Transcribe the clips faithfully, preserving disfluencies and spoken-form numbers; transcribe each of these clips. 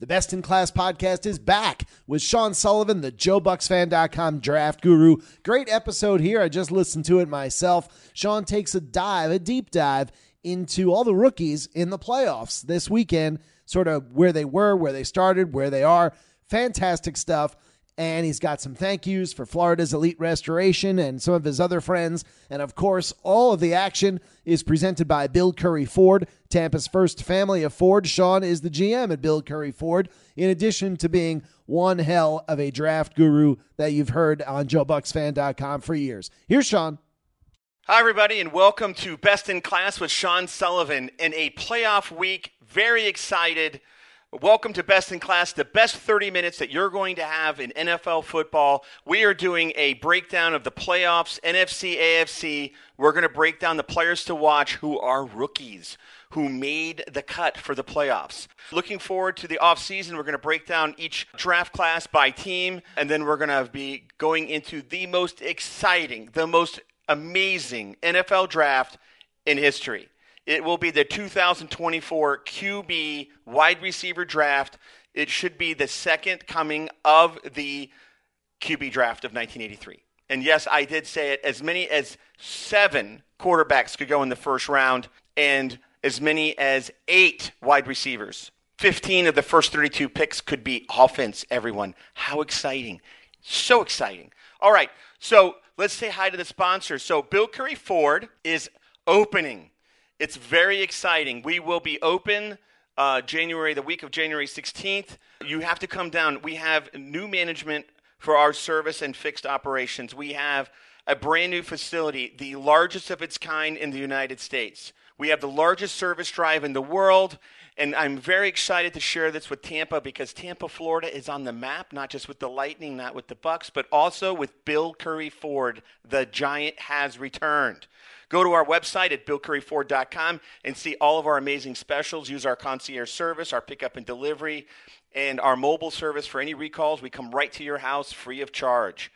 The Best in Class podcast is back with Sean Sullivan, the Joe Bucks Fan dot com draft guru. Great episode here. I just listened to it myself. Sean takes a dive, a deep dive into all the rookies in the playoffs this weekend, sort of where they were, where they started, where they are. Fantastic stuff. And he's got some thank yous for Florida's Elite Restoration and some of his other friends. And, of course, all of the action is presented by Bill Curry Ford, Tampa's first family of Ford. Sean is the G M at Bill Curry Ford, in addition to being one hell of a draft guru that you've heard on Joe Bucks Fan dot com for years. Here's Sean. Hi, everybody, and welcome to Best in Class with Sean Sullivan in a playoff week. Very excited. Welcome to Best in Class, the best thirty minutes that you're going to have in N F L football. We are doing a breakdown of the playoffs, N F C, A F C. We're going to break down the players to watch who are rookies, who made the cut for the playoffs. Looking forward to the offseason, we're going to break down each draft class by team, and then we're going to be going into the most exciting, the most amazing N F L draft in history. It will be the two thousand twenty-four Q B wide receiver draft. It should be the second coming of the Q B draft of nineteen eighty-three. And yes, I did say it. As many as seven quarterbacks could go in the first round and as many as eight wide receivers. fifteen of the first thirty-two picks could be offense, everyone. How exciting. So exciting. All right, so let's say hi to the sponsors. So Bill Curry Ford is opening. It's very exciting. We will be open uh, January, the week of January sixteenth. You have to come down. We have new management for our service and fixed operations. We have a brand new facility, the largest of its kind in the United States. We have the largest service drive in the world, and I'm very excited to share this with Tampa because Tampa, Florida is on the map, not just with the Lightning, not with the Bucks, but also with Bill Curry Ford. The Giant has returned. Go to our website at bill curry ford dot com and see all of our amazing specials. Use our concierge service, our pickup and delivery, and our mobile service for any recalls. We come right to your house free of charge.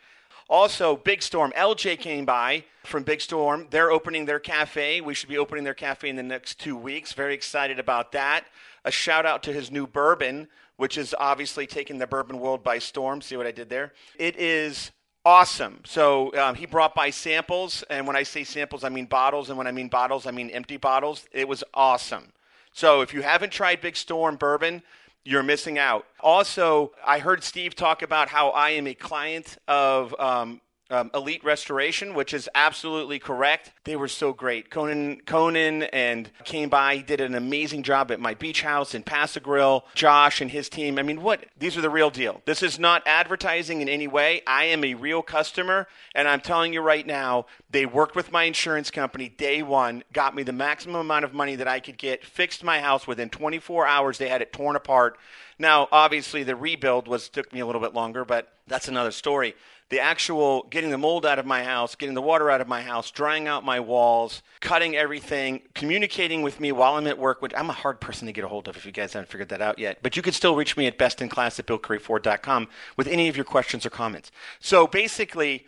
Also, Big Storm. L J came by from Big Storm. They're opening their cafe. We should be opening their cafe in the next two weeks. Very excited about that. A shout out to his new bourbon, which is obviously taking the bourbon world by storm. See what I did there? It is awesome. So um, he brought by samples, and when I say samples, I mean bottles, and when I mean bottles, I mean empty bottles. It was awesome. So if you haven't tried Big Storm bourbon, you're missing out. Also, I heard Steve talk about how I am a client of um, um, Elite Restoration, which is absolutely correct. They were so great. Conan Conan and came by, did an amazing job at my beach house in Paso Grill. Josh and his team. I mean, what? These are the real deal. This is not advertising in any way. I am a real customer, and I'm telling you right now, they worked with my insurance company day one, got me the maximum amount of money that I could get, fixed my house within twenty-four hours. They had it torn apart. Now, obviously, the rebuild was took me a little bit longer, but that's another story. The actual getting the mold out of my house, getting the water out of my house, drying out my walls, cutting everything, communicating with me while I'm at work. Which I'm a hard person to get a hold of if you guys haven't figured that out yet. But you can still reach me at bestinclass at bill curry ford dot com with any of your questions or comments. So basically,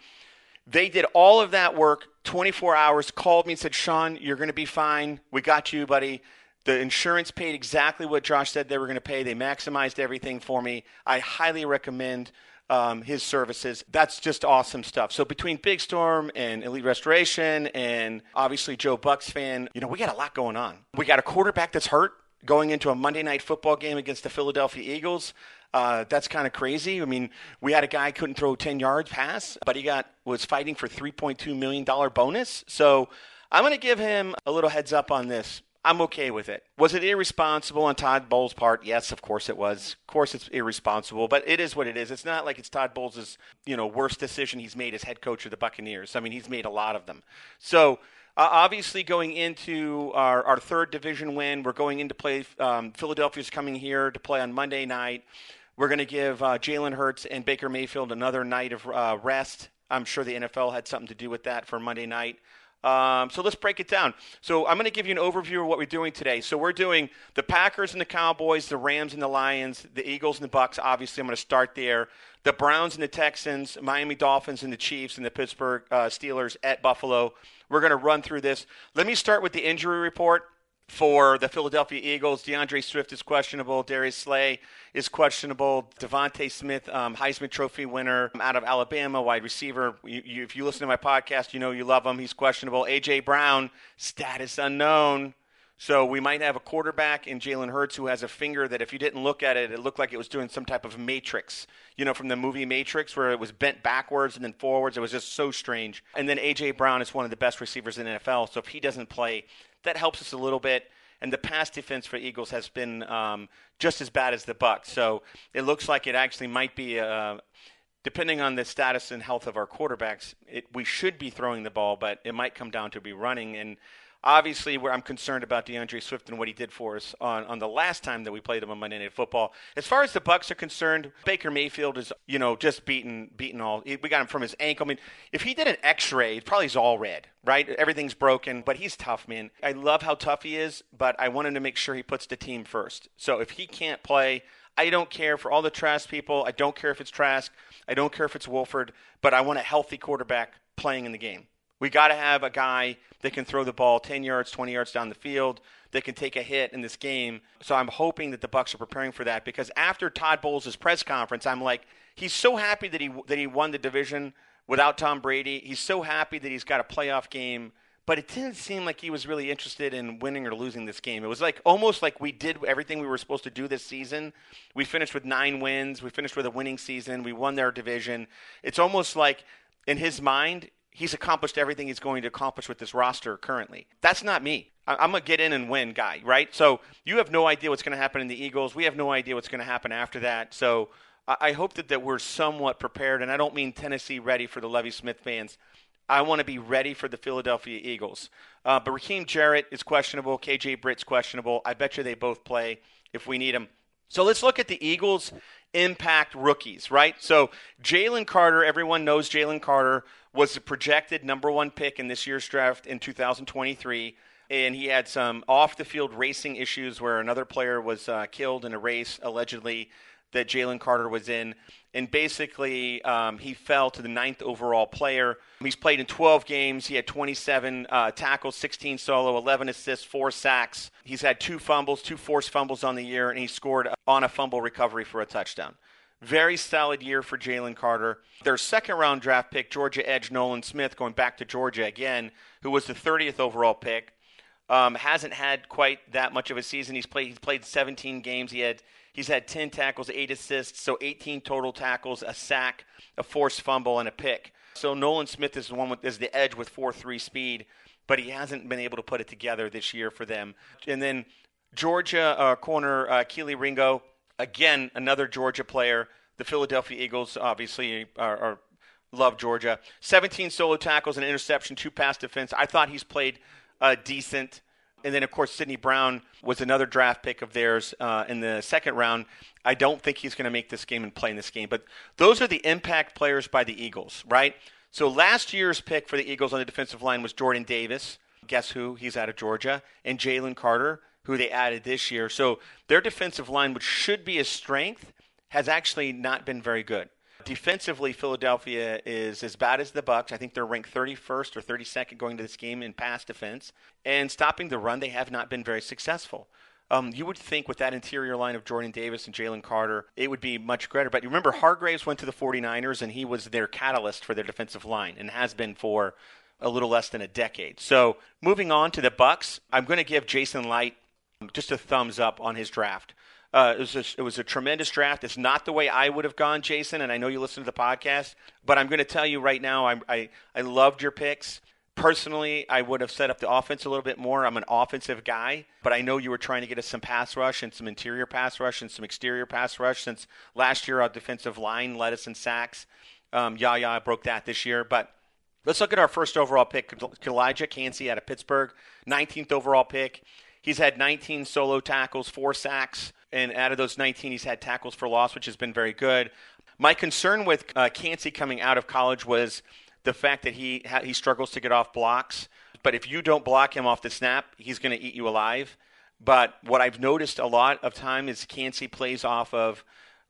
they did all of that work, twenty-four hours, called me and said, Sean, you're going to be fine. We got you, buddy. The insurance paid exactly what Josh said they were going to pay. They maximized everything for me. I highly recommend um, his services. That's just awesome stuff. So between Big Storm and Elite Restoration and obviously Joe Bucks Fan, you know, we got a lot going on. We got a quarterback that's hurt going into a Monday night football game against the Philadelphia Eagles. Uh, that's kind of crazy. I mean, we had a guy couldn't throw a ten-yard pass, but he got was fighting for three point two million dollars bonus. So I'm going to give him a little heads up on this. I'm okay with it. Was it irresponsible on Todd Bowles' part? Yes, of course it was. Of course it's irresponsible, but it is what it is. It's not like it's Todd Bowles' you know, worst decision he's made as head coach of the Buccaneers. I mean, he's made a lot of them. So uh, obviously going into our, our third division win, we're going in to play um, – Philadelphia's coming here to play on Monday night. We're going to give uh, Jalen Hurts and Baker Mayfield another night of uh, rest. I'm sure the N F L had something to do with that for Monday night. Um, so let's break it down. So I'm going to give you an overview of what we're doing today. So we're doing the Packers and the Cowboys, the Rams and the Lions, the Eagles and the Bucks. Obviously, I'm going to start there. The Browns and the Texans, Miami Dolphins and the Chiefs and the Pittsburgh uh, Steelers at Buffalo. We're going to run through this. Let me start with the injury report. for the Philadelphia Eagles. DeAndre Swift is questionable. Darius Slay is questionable. Devontae Smith, um, Heisman Trophy winner out of Alabama, wide receiver. You, you, if you listen to my podcast, you know you love him. He's questionable. A J. Brown, status unknown. So we might have a quarterback in Jalen Hurts who has a finger that if you didn't look at it, it looked like it was doing some type of matrix, you know, from the movie Matrix where it was bent backwards and then forwards. It was just so strange. And then A J. Brown is one of the best receivers in the N F L. So if he doesn't play, that helps us a little bit. And the pass defense for Eagles has been um, just as bad as the Bucs. So it looks like it actually might be a... Depending on the status and health of our quarterbacks, it, we should be throwing the ball, but it might come down to be running. And obviously, where I'm concerned about DeAndre Swift and what he did for us on, on the last time that we played him on Monday Night Football. As far as the Bucs are concerned, Baker Mayfield is, you know, just beaten, beaten all. We got him from his ankle. I mean, if he did an X-ray, it probably is all red, right? Everything's broken, but he's tough, man. I love how tough he is, but I want him to make sure he puts the team first. So if he can't play, I don't care for all the Trask people. I don't care if it's Trask. I don't care if it's Wolford. But I want a healthy quarterback playing in the game. We got to have a guy that can throw the ball ten yards, twenty yards down the field, that can take a hit in this game. So I'm hoping that the Bucs are preparing for that. Because after Todd Bowles' press conference, I'm like, he's so happy that he that he won the division without Tom Brady. He's so happy that he's got a playoff game. But it didn't seem like he was really interested in winning or losing this game. It was like almost like we did everything we were supposed to do this season. We finished with nine wins. We finished with a winning season. We won their division. It's almost like in his mind, he's accomplished everything he's going to accomplish with this roster currently. That's not me. I'm a get in and win guy, right? So you have no idea what's going to happen in the Eagles. We have no idea what's going to happen after that. So I hope that, that we're somewhat prepared. And I don't mean Tennessee ready for the Lovie Smith fans. I want to be ready for the Philadelphia Eagles. Uh, but Raheem Jarrett is questionable. K J. Britt's questionable. I bet you they both play if we need them. So let's look at the Eagles' impact rookies, right? So Jalen Carter, everyone knows Jalen Carter, was the projected number one pick in this year's draft in two thousand twenty-three. And he had some off-the-field racing issues where another player was uh, killed in a race, allegedly, that Jalen Carter was in. And basically, um, he fell to the ninth overall player. He's played in twelve games. He had twenty-seven uh, tackles, sixteen solo, eleven assists, four sacks. He's had two fumbles, two forced fumbles on the year, and he scored on a fumble recovery for a touchdown. Very solid year for Jalen Carter. Their second-round draft pick, Georgia edge Nolan Smith, going back to Georgia again, who was the thirtieth overall pick, um, hasn't had quite that much of a season. He's played, he's played seventeen games. He had... He's had ten tackles, eight assists, so eighteen total tackles, a sack, a forced fumble, and a pick. So Nolan Smith is the one with is the edge with four three speed, but he hasn't been able to put it together this year for them. And then Georgia uh, corner uh, Kelee Ringo, again, another Georgia player. The Philadelphia Eagles obviously are, are love Georgia. seventeen solo tackles, an interception, two pass defense. I thought he's played uh, decent. And then, of course, Sidney Brown was another draft pick of theirs uh, in the second round. I don't think he's going to make this game and play in this game. But those are the impact players by the Eagles, right? So last year's pick for the Eagles on the defensive line was Jordan Davis. Guess who? He's out of Georgia. And Jalen Carter, who they added this year. So their defensive line, which should be a strength, has actually not been very good. Defensively, Philadelphia is as bad as the Bucs. I think they're ranked thirty-first or thirty-second going to this game in pass defense. And stopping the run, they have not been very successful. Um, you would think with that interior line of Jordan Davis and Jalen Carter, it would be much greater. But you remember Hargraves went to the 49ers, and he was their catalyst for their defensive line and has been for a little less than a decade. So moving on to the Bucs, I'm going to give Jason Light just a thumbs up on his draft. Uh, it was a, it was a tremendous draft. It's not the way I would have gone, Jason, and I know you listen to the podcast, but I'm going to tell you right now, I, I I loved your picks. Personally, I would have set up the offense a little bit more. I'm an offensive guy, but I know you were trying to get us some pass rush and some interior pass rush and some exterior pass rush since last year our defensive line led us in sacks. Um, Yaya broke that this year, but let's look at our first overall pick, Elijah Cancey out of Pittsburgh, nineteenth overall pick. He's had nineteen solo tackles, four sacks, and out of those nineteen, he's had tackles for loss, which has been very good. My concern with uh, Cancey coming out of college was the fact that he he struggles to get off blocks. But if you don't block him off the snap, he's going to eat you alive. But what I've noticed a lot of time is Cancey plays off of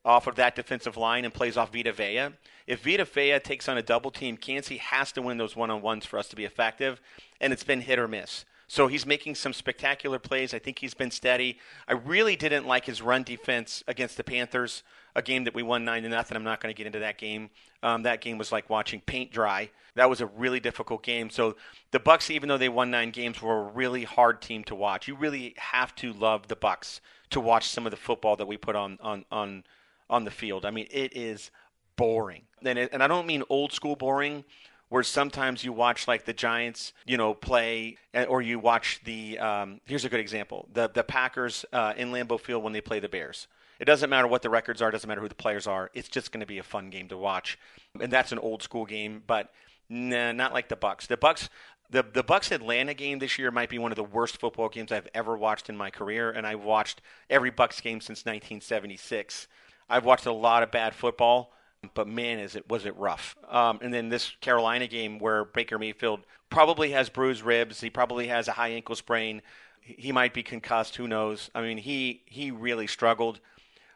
off of that defensive line and plays off Vita Vea. If Vita Vea takes on a double team, Cancey has to win those one-on-ones for us to be effective, and it's been hit or miss. So he's making some spectacular plays. I think he's been steady. I really didn't like his run defense against the Panthers, a game that we won nine to nothing. I'm not going to get into that game. Um, that game was like watching paint dry. That was a really difficult game. So the Bucs, even though they won nine games, were a really hard team to watch. You really have to love the Bucs to watch some of the football that we put on on on, on the field. I mean, it is boring. And, it, and I don't mean old school boring, where sometimes you watch like the Giants, you know, play, or you watch the, um, here's a good example, the the Packers uh, in Lambeau Field when they play the Bears. It doesn't matter what the records are, it doesn't matter who the players are, it's just going to be a fun game to watch. And that's an old school game, but nah, not like the Bucs. The Bucs, the, the Bucs Atlanta game this year might be one of the worst football games I've ever watched in my career, and I've watched every Bucs game since nineteen seventy-six. I've watched a lot of bad football. But, man, is it was it rough. Um, and then this Carolina game where Baker Mayfield probably has bruised ribs. He probably has a high ankle sprain. He might be concussed. Who knows? I mean, he, he really struggled.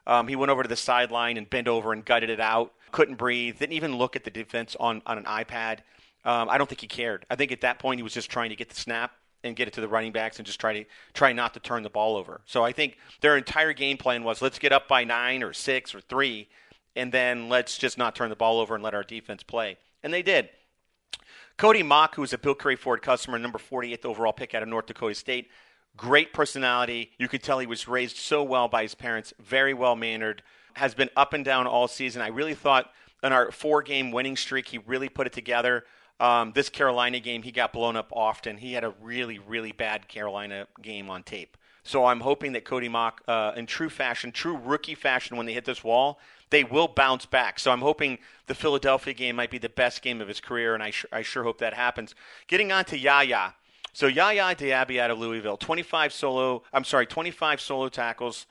Um, he went over to the sideline and bent over and gutted it out. Couldn't breathe. Didn't even look at the defense on, on an iPad. Um, I don't think he cared. I think at that point he was just trying to get the snap and get it to the running backs and just try to try not to turn the ball over. So I think their entire game plan was let's get up by nine or six or three, and then let's just not turn the ball over and let our defense play. And they did. Cody Mauch, who is a Bill Curry Ford customer, number forty-eighth overall pick out of North Dakota State, great personality. You could tell he was raised so well by his parents, very well-mannered, has been up and down all season. I really thought in our four-game winning streak, he really put it together. Um, this Carolina game, he got blown up often. He had a really, really bad Carolina game on tape. So I'm hoping that Cody Mauch, uh, in true fashion, true rookie fashion, when they hit this wall, they will bounce back. So I'm hoping the Philadelphia game might be the best game of his career, and I, sh- I sure hope that happens. Getting on to Yaya. So Yaya Diaby out of Louisville, twenty-five solo, I'm sorry, twenty-five solo tackles,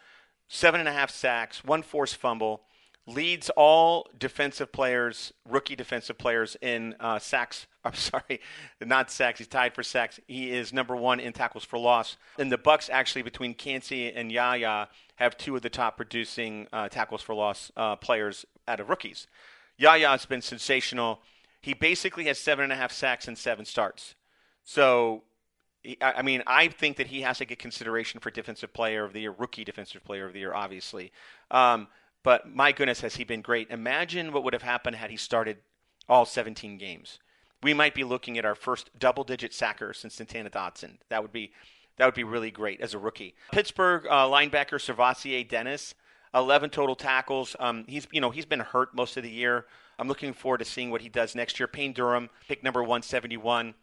seven and a half sacks, one forced fumble, leads all defensive players, rookie defensive players in uh, sacks. I'm sorry, not sacks. He's tied for sacks. He is number one in tackles for loss. And the Bucs actually, between Cancey and Yaya, have two of the top producing uh, tackles for loss uh, players out of rookies. Yaya's been sensational. He basically has seven and a half sacks and seven starts. So, I mean, I think that he has to get consideration for defensive player of the year, rookie defensive player of the year, obviously. Um, but my goodness, has he been great. Imagine what would have happened had he started all seventeen games. We might be looking at our first double-digit sacker since Santana Dotson. That would be that would be really great as a rookie. Pittsburgh uh, linebacker Servassier Dennis, eleven total tackles. Um, he's you know he's been hurt most of the year. I'm looking forward to seeing what he does next year. Payne Durham, pick number one seventy-one,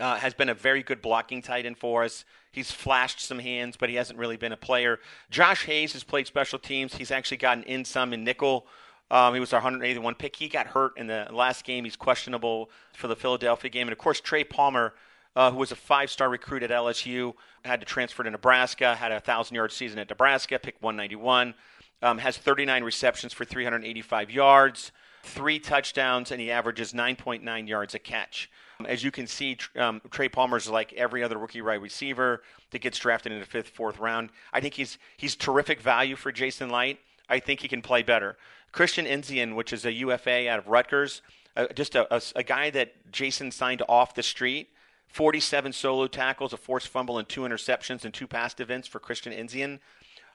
uh, has been a very good blocking tight end for us. He's flashed some hands, but he hasn't really been a player. Josh Hayes has played special teams. He's actually gotten in some in nickel. Um, he was our one hundred eighty-one pick. He got hurt in the last game. He's questionable for the Philadelphia game. And, of course, Trey Palmer, uh, who was a five-star recruit at L S U, had to transfer to Nebraska, had a one thousand-yard season at Nebraska, pick one ninety-one, um, has thirty-nine receptions for three hundred eighty-five yards, three touchdowns, and he averages nine point nine yards a catch. Um, as you can see, um, Trey Palmer's like every other rookie wide receiver that gets drafted in the fifth, fourth round. I think he's he's terrific value for Jason Light. I think he can play better. Christian Enzian, which is a U F A out of Rutgers, uh, just a, a, a guy that Jason signed off the street, forty-seven solo tackles, a forced fumble, and two interceptions and two pass defense for Christian Enzian.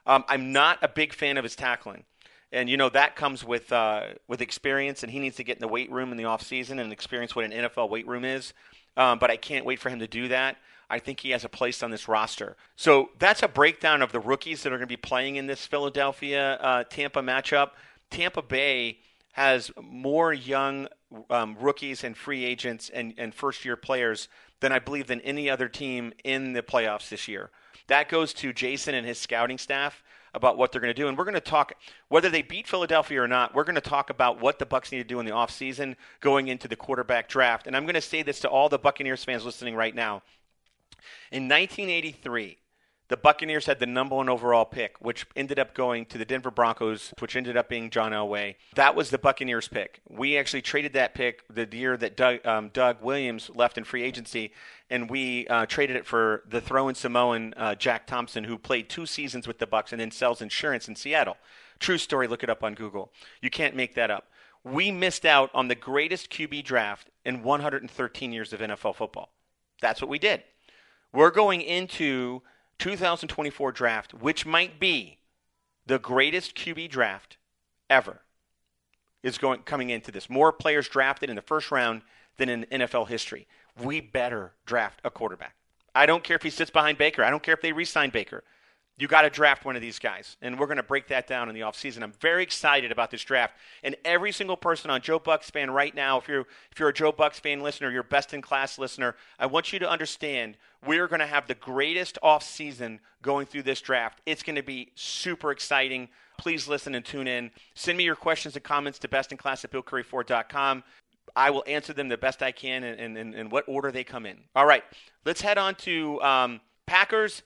Um, I'm not a big fan of his tackling. And, you know, that comes with uh, with experience, and he needs to get in the weight room in the offseason and experience what an N F L weight room is. Um, but I can't wait for him to do that. I think he has a place on this roster. So that's a breakdown of the rookies that are going to be playing in this Philadelphia-Tampa uh, matchup. Tampa Bay has more young um, rookies and free agents and, and first-year players than I believe than any other team in the playoffs this year. That goes to Jason and his scouting staff about what they're going to do. And we're going to talk, whether they beat Philadelphia or not, we're going to talk about what the Bucs need to do in the offseason going into the quarterback draft. And I'm going to say this to all the Buccaneers fans listening right now. In nineteen eighty-three, the Buccaneers had the number one overall pick, which ended up going to the Denver Broncos, which ended up being John Elway. That was the Buccaneers pick. We actually traded that pick the year that Doug, um, Doug Williams left in free agency, and we uh, traded it for the throw-in Samoan uh, Jack Thompson, who played two seasons with the Bucs and then sells insurance in Seattle. True story. Look it up on Google. You can't make that up. We missed out on the greatest Q B draft in one hundred thirteen years of N F L football. That's what we did. We're going into two thousand twenty-four draft, which might be the greatest Q B draft ever, is going coming into this. More players drafted in the first round than in N F L history. We better draft a quarterback. I don't care if he sits behind Baker. I don't care if they re-sign Baker. You got to draft one of these guys, and we're going to break that down in the offseason. I'm very excited about this draft, and every single person on Joe Bucks Fan right now, if you're if you're a Joe Bucks Fan listener, you're a best-in-class listener, I want you to understand we're going to have the greatest offseason going through this draft. It's going to be super exciting. Please listen and tune in. Send me your questions and comments to bestinclass at bill curry ford dot com. I will answer them the best I can and in, in, in what order they come in. All right, let's head on to um, Packers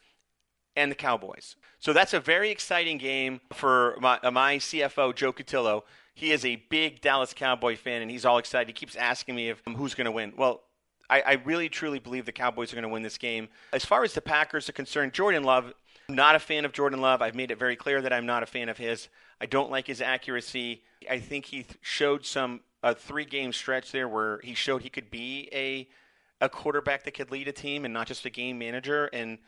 and the Cowboys. So that's a very exciting game for my, my C F O, Joe Cutillo. He is a big Dallas Cowboy fan, and he's all excited. He keeps asking me if um, who's going to win. Well, I, I really, truly believe the Cowboys are going to win this game. As far as the Packers are concerned, Jordan Love, I'm not a fan of Jordan Love. I've made it very clear that I'm not a fan of his. I don't like his accuracy. I think he th- showed some a three-game stretch there where he showed he could be a a quarterback that could lead a team and not just a game manager. And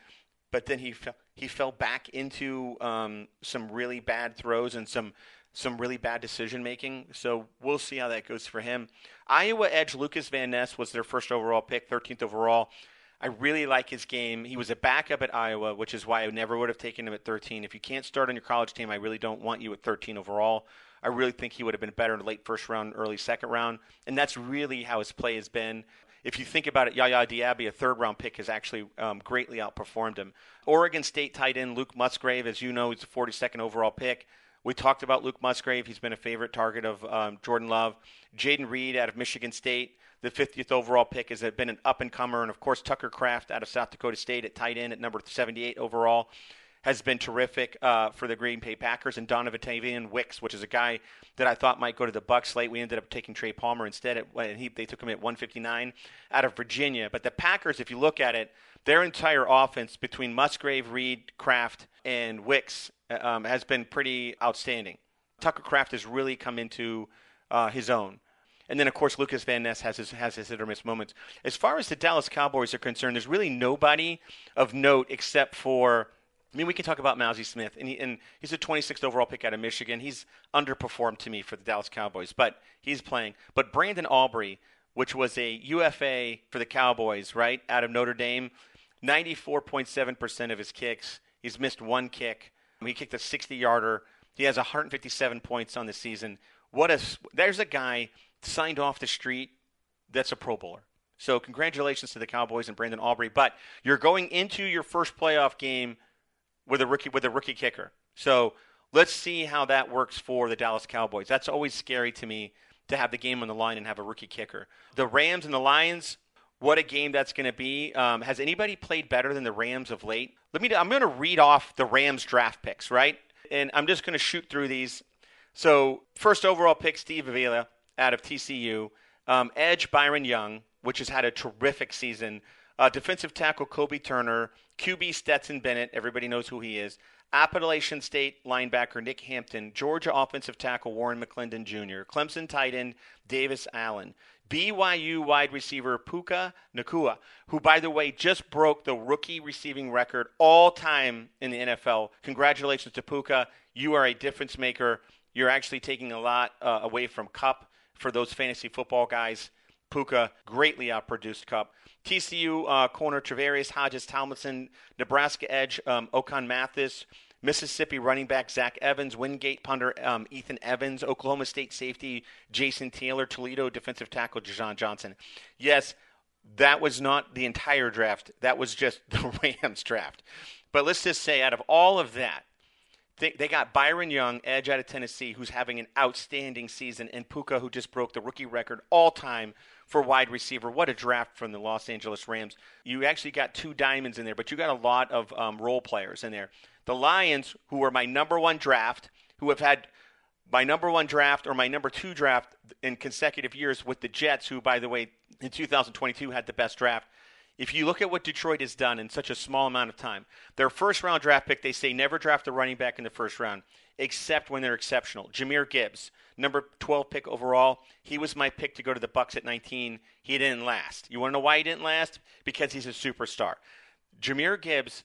But then he fell, he fell back into um, some really bad throws and some some really bad decision-making. So we'll see how that goes for him. Iowa edge Lukas Van Ness was their first overall pick, thirteenth overall. I really like his game. He was a backup at Iowa, which is why I never would have taken him at thirteen. If you can't start on your college team, I really don't want you at thirteen overall. I really think he would have been better in late first round, early second round. And that's really how his play has been. If you think about it, Yaya Diaby, a third-round pick, has actually um, greatly outperformed him. Oregon State tight end Luke Musgrave, as you know, he's the forty-second overall pick. We talked about Luke Musgrave. He's been a favorite target of um, Jordan Love. Jaden Reed out of Michigan State, the fiftieth overall pick, has been an up-and-comer. And, of course, Tucker Kraft out of South Dakota State at tight end at number seventy-eight overall has been terrific uh, for the Green Bay Packers. And Donavatavian Wicks, which is a guy that I thought might go to the Bucs late. We ended up taking Trey Palmer instead. At, and he, they took him at one fifty-nine out of Virginia. But the Packers, if you look at it, their entire offense between Musgrave, Reed, Kraft, and Wicks um, has been pretty outstanding. Tucker Kraft has really come into uh, his own. And then, of course, Lukas Van Ness has his, has his hit or miss moments. As far as the Dallas Cowboys are concerned, there's really nobody of note except for – I mean, we can talk about Mousie Smith, and, he, and he's a twenty-sixth overall pick out of Michigan. He's underperformed to me for the Dallas Cowboys, but he's playing. But Brandon Aubrey, which was a U F A for the Cowboys, right, out of Notre Dame, ninety-four point seven percent of his kicks. He's missed one kick. He kicked a sixty-yarder. He has one hundred fifty-seven points on the season. What a, there's a guy signed off the street that's a Pro Bowler. So congratulations to the Cowboys and Brandon Aubrey. But you're going into your first playoff game with a rookie with a rookie kicker. So let's see how that works for the Dallas Cowboys. That's always scary to me to have the game on the line and have a rookie kicker. The Rams and the Lions, what a game that's going to be. Um, has anybody played better than the Rams of late? Let me. I'm going to read off the Rams draft picks, right? And I'm just going to shoot through these. So first overall pick, Vita Vea out of T C U. Um, edge, Byron Young, which has had a terrific season. Uh, defensive tackle Kobe Turner, Q B Stetson Bennett, everybody knows who he is, Appalachian State linebacker Nick Hampton, Georgia offensive tackle Warren McClendon Junior, Clemson tight end Davis Allen, B Y U wide receiver Puka Nacua, who, by the way, just broke the rookie receiving record all time in the N F L. Congratulations to Puka. You are a difference maker. You're actually taking a lot uh, away from Kupp for those fantasy football guys. Puka greatly outproduced Kupp. T C U uh, corner Travarius Hodges-Tomlinson, Nebraska edge um, Okan Mathis, Mississippi running back Zach Evans, Wingate punter um, Ethan Evans, Oklahoma State safety Jason Taylor, Toledo defensive tackle Jajon Johnson. Yes, that was not the entire draft. That was just the Rams draft. But let's just say out of all of that, they got Byron Young, edge out of Tennessee, who's having an outstanding season, and Puka, who just broke the rookie record all time for wide receiver. What a draft from the Los Angeles Rams. You actually got two diamonds in there, but you got a lot of um, role players in there. The Lions, who were my number one draft, who have had my number one draft or my number two draft in consecutive years with the Jets, who, by the way, in two thousand twenty-two had the best draft. If you look at what Detroit has done in such a small amount of time, their first-round draft pick, they say never draft a running back in the first round, except when they're exceptional. Jahmyr Gibbs, number twelve pick overall. He was my pick to go to the Bucs at nineteen. He didn't last. You want to know why he didn't last? Because he's a superstar. Jahmyr Gibbs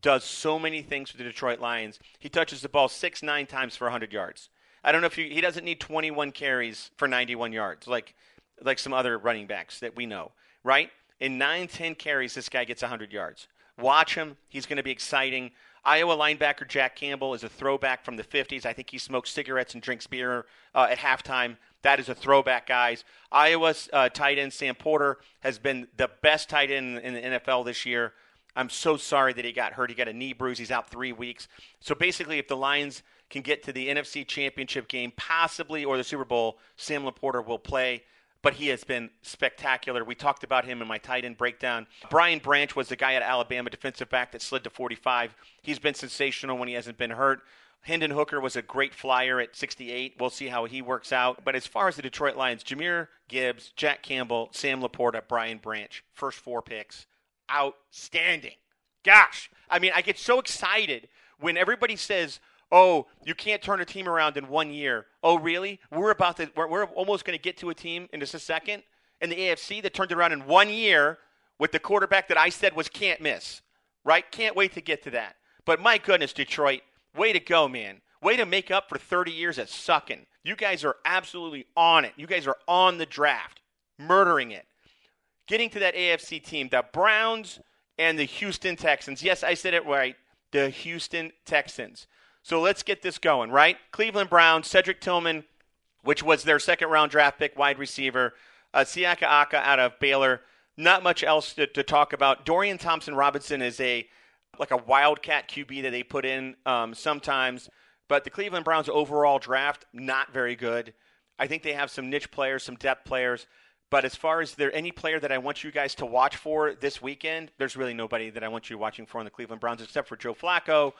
does so many things for the Detroit Lions. He touches the ball six, nine times for one hundred yards. I don't know if you, he doesn't need twenty-one carries for ninety-one yards like like some other running backs that we know, right? In nine, ten carries, this guy gets one hundred yards. Watch him. He's going to be exciting. Iowa linebacker Jack Campbell is a throwback from the fifties. I think he smokes cigarettes and drinks beer uh, at halftime. That is a throwback, guys. Iowa's uh, tight end Sam LaPorta has been the best tight end in the N F L this year. I'm so sorry that he got hurt. He got a knee bruise. He's out three weeks. So basically, if the Lions can get to the N F C Championship game, possibly, or the Super Bowl, Sam LaPorta will play. But he has been spectacular. We talked about him in my tight end breakdown. Brian Branch was the guy at Alabama, defensive back that slid to forty-five. He's been sensational when he hasn't been hurt. Hendon Hooker was a great flyer at sixty-eight. We'll see how he works out. But as far as the Detroit Lions, Jahmyr Gibbs, Jack Campbell, Sam LaPorta, Brian Branch, first four picks, outstanding. Gosh, I mean, I get so excited when everybody says, oh, you can't turn a team around in one year. Oh, really? We're about to. We're, we're almost going to get to a team in just a second in the A F C that turned around in one year with the quarterback that I said was can't miss, right? Can't wait to get to that. But my goodness, Detroit, way to go, man. Way to make up for thirty years of sucking. You guys are absolutely on it. You guys are on the draft, murdering it. Getting to that A F C team, the Browns and the Houston Texans. Yes, I said it right. The Houston Texans. So let's get this going, right? Cleveland Browns, Cedric Tillman, which was their second-round draft pick, wide receiver. Uh, Siaka Aka out of Baylor. Not much else to, to talk about. Dorian Thompson-Robinson is a like a wildcat Q B that they put in um, sometimes. But the Cleveland Browns' overall draft, not very good. I think they have some niche players, some depth players. But as far as there any player that I want you guys to watch for this weekend, there's really nobody that I want you watching for on the Cleveland Browns except for Joe Flacco,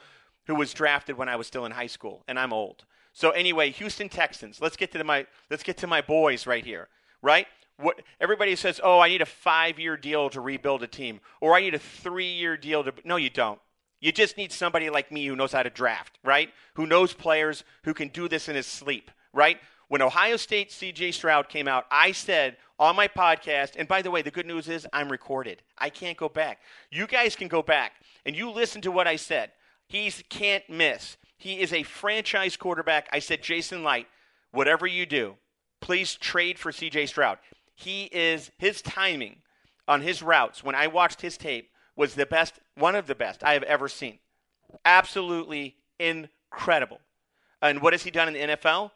who was drafted when I was still in high school, and I'm old. So anyway, Houston Texans. Let's get to the, my let's get to my boys right here, right? What everybody says, oh, I need a five-year deal to rebuild a team, or I need a three-year deal to. No, you don't. You just need somebody like me who knows how to draft, right? Who knows players, who can do this in his sleep, right? When Ohio State C J Stroud came out, I said on my podcast, and by the way, the good news is I'm recorded. I can't go back. You guys can go back, and you listen to what I said. He can't miss. He is a franchise quarterback. I said, Jason Light, whatever you do, please trade for C J Stroud. He is, his timing on his routes, when I watched his tape, was the best, one of the best I have ever seen. Absolutely incredible. And what has he done in the N F L?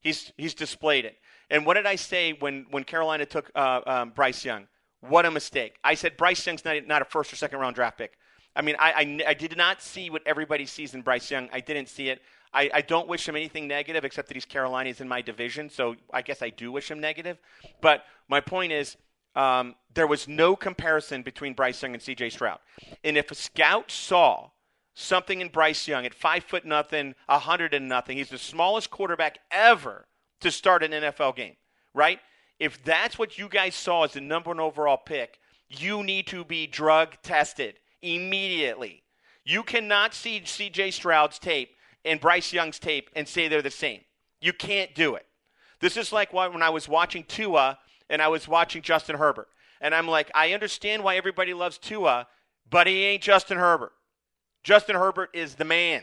He's he's displayed it. And what did I say when, when Carolina took uh, um, Bryce Young? What a mistake. I said Bryce Young's not, not a first or second round draft pick. I mean, I, I, I did not see what everybody sees in Bryce Young. I didn't see it. I, I don't wish him anything negative except that he's Carolina's in my division, so I guess I do wish him negative. But my point is um, there was no comparison between Bryce Young and C J Stroud. And if a scout saw something in Bryce Young at five foot nothing, a hundred and nothing, he's the smallest quarterback ever to start an N F L game, right? If that's what you guys saw as the number one overall pick, you need to be drug tested. Immediately. You cannot see C J Stroud's tape and Bryce Young's tape and say they're the same. You can't do it. This is like when I was watching Tua and I was watching Justin Herbert. And I'm like, I understand why everybody loves Tua, but he ain't Justin Herbert. Justin Herbert is the man.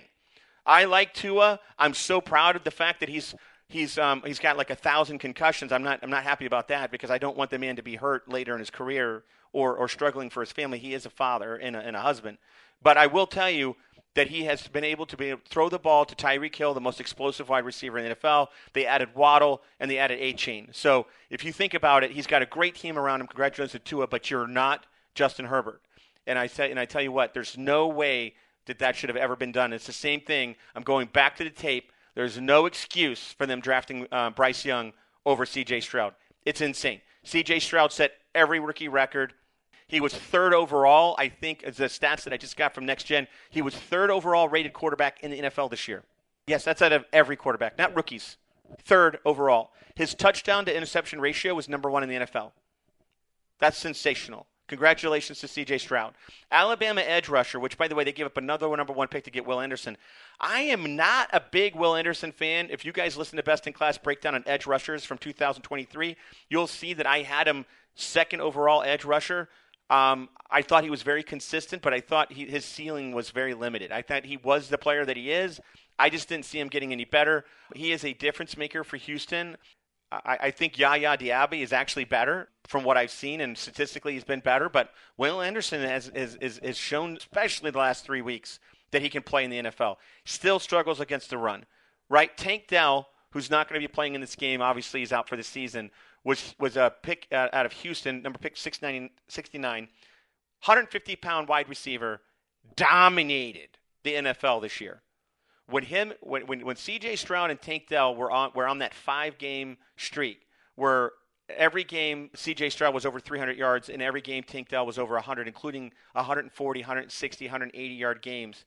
I like Tua. I'm so proud of the fact that he's he's um, he's got like a thousand concussions. I'm not I'm not happy about that because I don't want the man to be hurt later in his career. Or, or struggling for his family. He is a father and a, and a husband. But I will tell you that he has been able to be able to throw the ball to Tyreek Hill, the most explosive wide receiver in the N F L. They added Waddle, and they added Achane. So if you think about it, he's got a great team around him. Congratulations to Tua, but you're not Justin Herbert. And I, said, and I tell you what, there's no way that that should have ever been done. It's the same thing. I'm going back to the tape. There's no excuse for them drafting uh, Bryce Young over C J Stroud. It's insane. C J Stroud set every rookie record. He was third overall, I think, as the stats that I just got from Next Gen. He was third overall rated quarterback in the N F L this year. Yes, that's out of every quarterback, not rookies. Third overall. His touchdown to interception ratio was number one in the N F L. That's sensational. Congratulations to C J Stroud. Alabama edge rusher, which, by the way, they gave up another number one pick to get Will Anderson. I am not a big Will Anderson fan. If you guys listen to Best in Class Breakdown on edge rushers from two thousand twenty-three, you'll see that I had him second overall edge rusher. Um, I thought he was very consistent, but I thought he, his ceiling was very limited. I thought he was the player that he is. I just didn't see him getting any better. He is a difference maker for Houston. I, I think Yaya Diaby is actually better from what I've seen, and statistically he's been better. But Will Anderson has, has, has, has shown, especially the last three weeks, that he can play in the N F L. Still struggles against the run, right? Tank Dell, who's not going to be playing in this game, obviously he's out for the season, was was a pick out of Houston, number pick six ninety-nine, one hundred fifty pound wide receiver, dominated the N F L this year. When him, when when, when C J. Stroud and Tank Dell were on were on that five game streak where every game C J. Stroud was over three hundred yards and every game Tank Dell was over one hundred, including one forty, one sixty, one eighty yard games.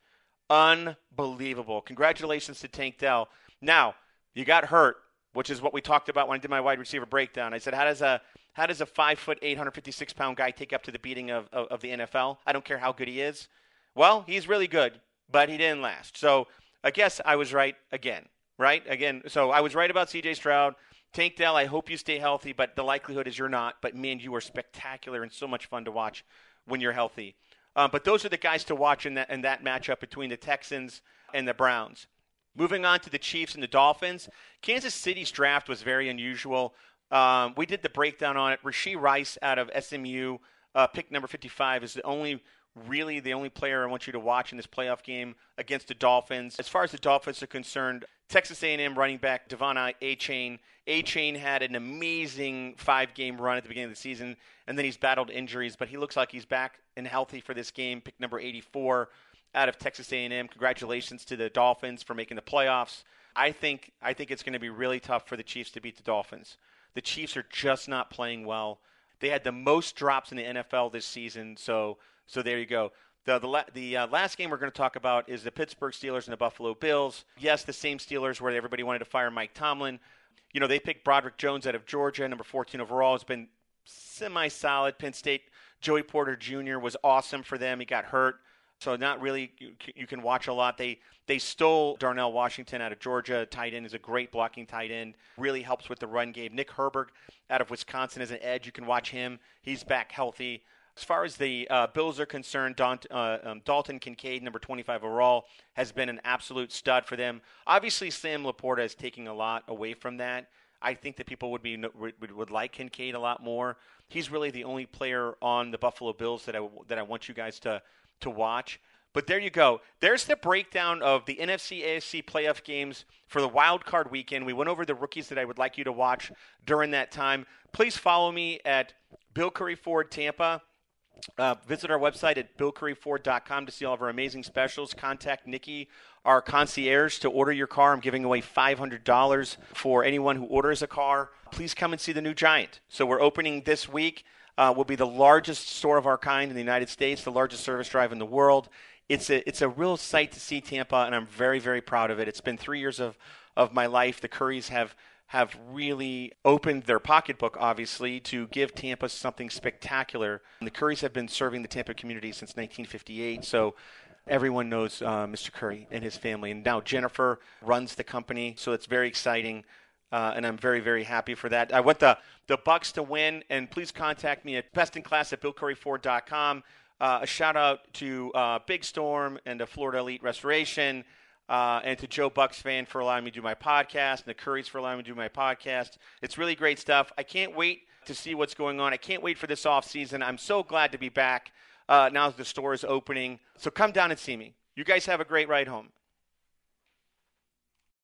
Unbelievable! Congratulations to Tank Dell. Now you got hurt, which is what we talked about when I did my wide receiver breakdown. I said, how does a how does a five foot eight, one fifty-six pound guy take up to the beating of, of of the N F L? I don't care how good he is. Well, he's really good, but he didn't last. So I guess I was right again, right? Again, so I was right about C J. Stroud. Tank Dell, I hope you stay healthy, but the likelihood is you're not. But, man, you are spectacular and so much fun to watch when you're healthy. Um, but those are the guys to watch in that, in that matchup between the Texans and the Browns. Moving on to the Chiefs and the Dolphins. Kansas City's draft was very unusual. Um, we did the breakdown on it. Rashee Rice out of S M U, uh, pick number fifty-five, is the only – really the only player I want you to watch in this playoff game against the Dolphins. As far as the Dolphins are concerned, Texas A and M running back Devon Achane. Achane had an amazing five-game run at the beginning of the season, and then he's battled injuries, but he looks like he's back and healthy for this game, pick number eighty-four out of Texas A and M. Congratulations to the Dolphins for making the playoffs. I think I think it's going to be really tough for the Chiefs to beat the Dolphins. The Chiefs are just not playing well. They had the most drops in the N F L this season, so So there you go. The the, la- the uh, last game we're going to talk about is the Pittsburgh Steelers and the Buffalo Bills. Yes, the same Steelers where everybody wanted to fire Mike Tomlin. You know, they picked Broderick Jones out of Georgia, number fourteen overall. It's been semi-solid. Penn State, Joey Porter Junior was awesome for them. He got hurt, so not really you, you can watch a lot. They they stole Darnell Washington out of Georgia. Tight end is a great blocking tight end. Really helps with the run game. Nick Herbert out of Wisconsin is an edge. You can watch him. He's back healthy. As far as the uh, Bills are concerned, Daunt, uh, um, Dalton Kincaid, number twenty-five overall, has been an absolute stud for them. Obviously, Sam LaPorta is taking a lot away from that. I think that people would be would, would like Kincaid a lot more. He's really the only player on the Buffalo Bills that I that I want you guys to to watch. But there you go. There's the breakdown of the N F C A F C playoff games for the wild card weekend. We went over the rookies that I would like you to watch during that time. Please follow me at Bill Curry Ford Tampa. Uh, visit our website at bill curry ford dot com to see all of our amazing specials. Contact Nikki, our concierge, to order your car. I'm giving away five hundred dollars for anyone who orders a car. Please come and see the new Giant. So we're opening this week. Uh, will be the largest store of our kind in the United States, the largest service drive in the world. It's a it's a real sight to see, Tampa, and I'm very, very proud of it. It's been three years of, of my life. The Currys have have really opened their pocketbook, obviously, to give Tampa something spectacular. And the Currys have been serving the Tampa community since nineteen fifty-eight, so everyone knows uh, Mister Curry and his family. And now Jennifer runs the company, so it's very exciting, uh, and I'm very, very happy for that. I want the, the Bucks to win, and please contact me at bestinclass at bill curry ford dot com. Uh, a shout-out to uh, Big Storm and the Florida Elite Restoration. Uh, and to Joe Bucks Fan for allowing me to do my podcast, and the Currys for allowing me to do my podcast. It's really great stuff. I can't wait to see what's going on. I can't wait for this offseason. I'm so glad to be back uh, now that the store is opening. So come down and see me. You guys have a great ride home.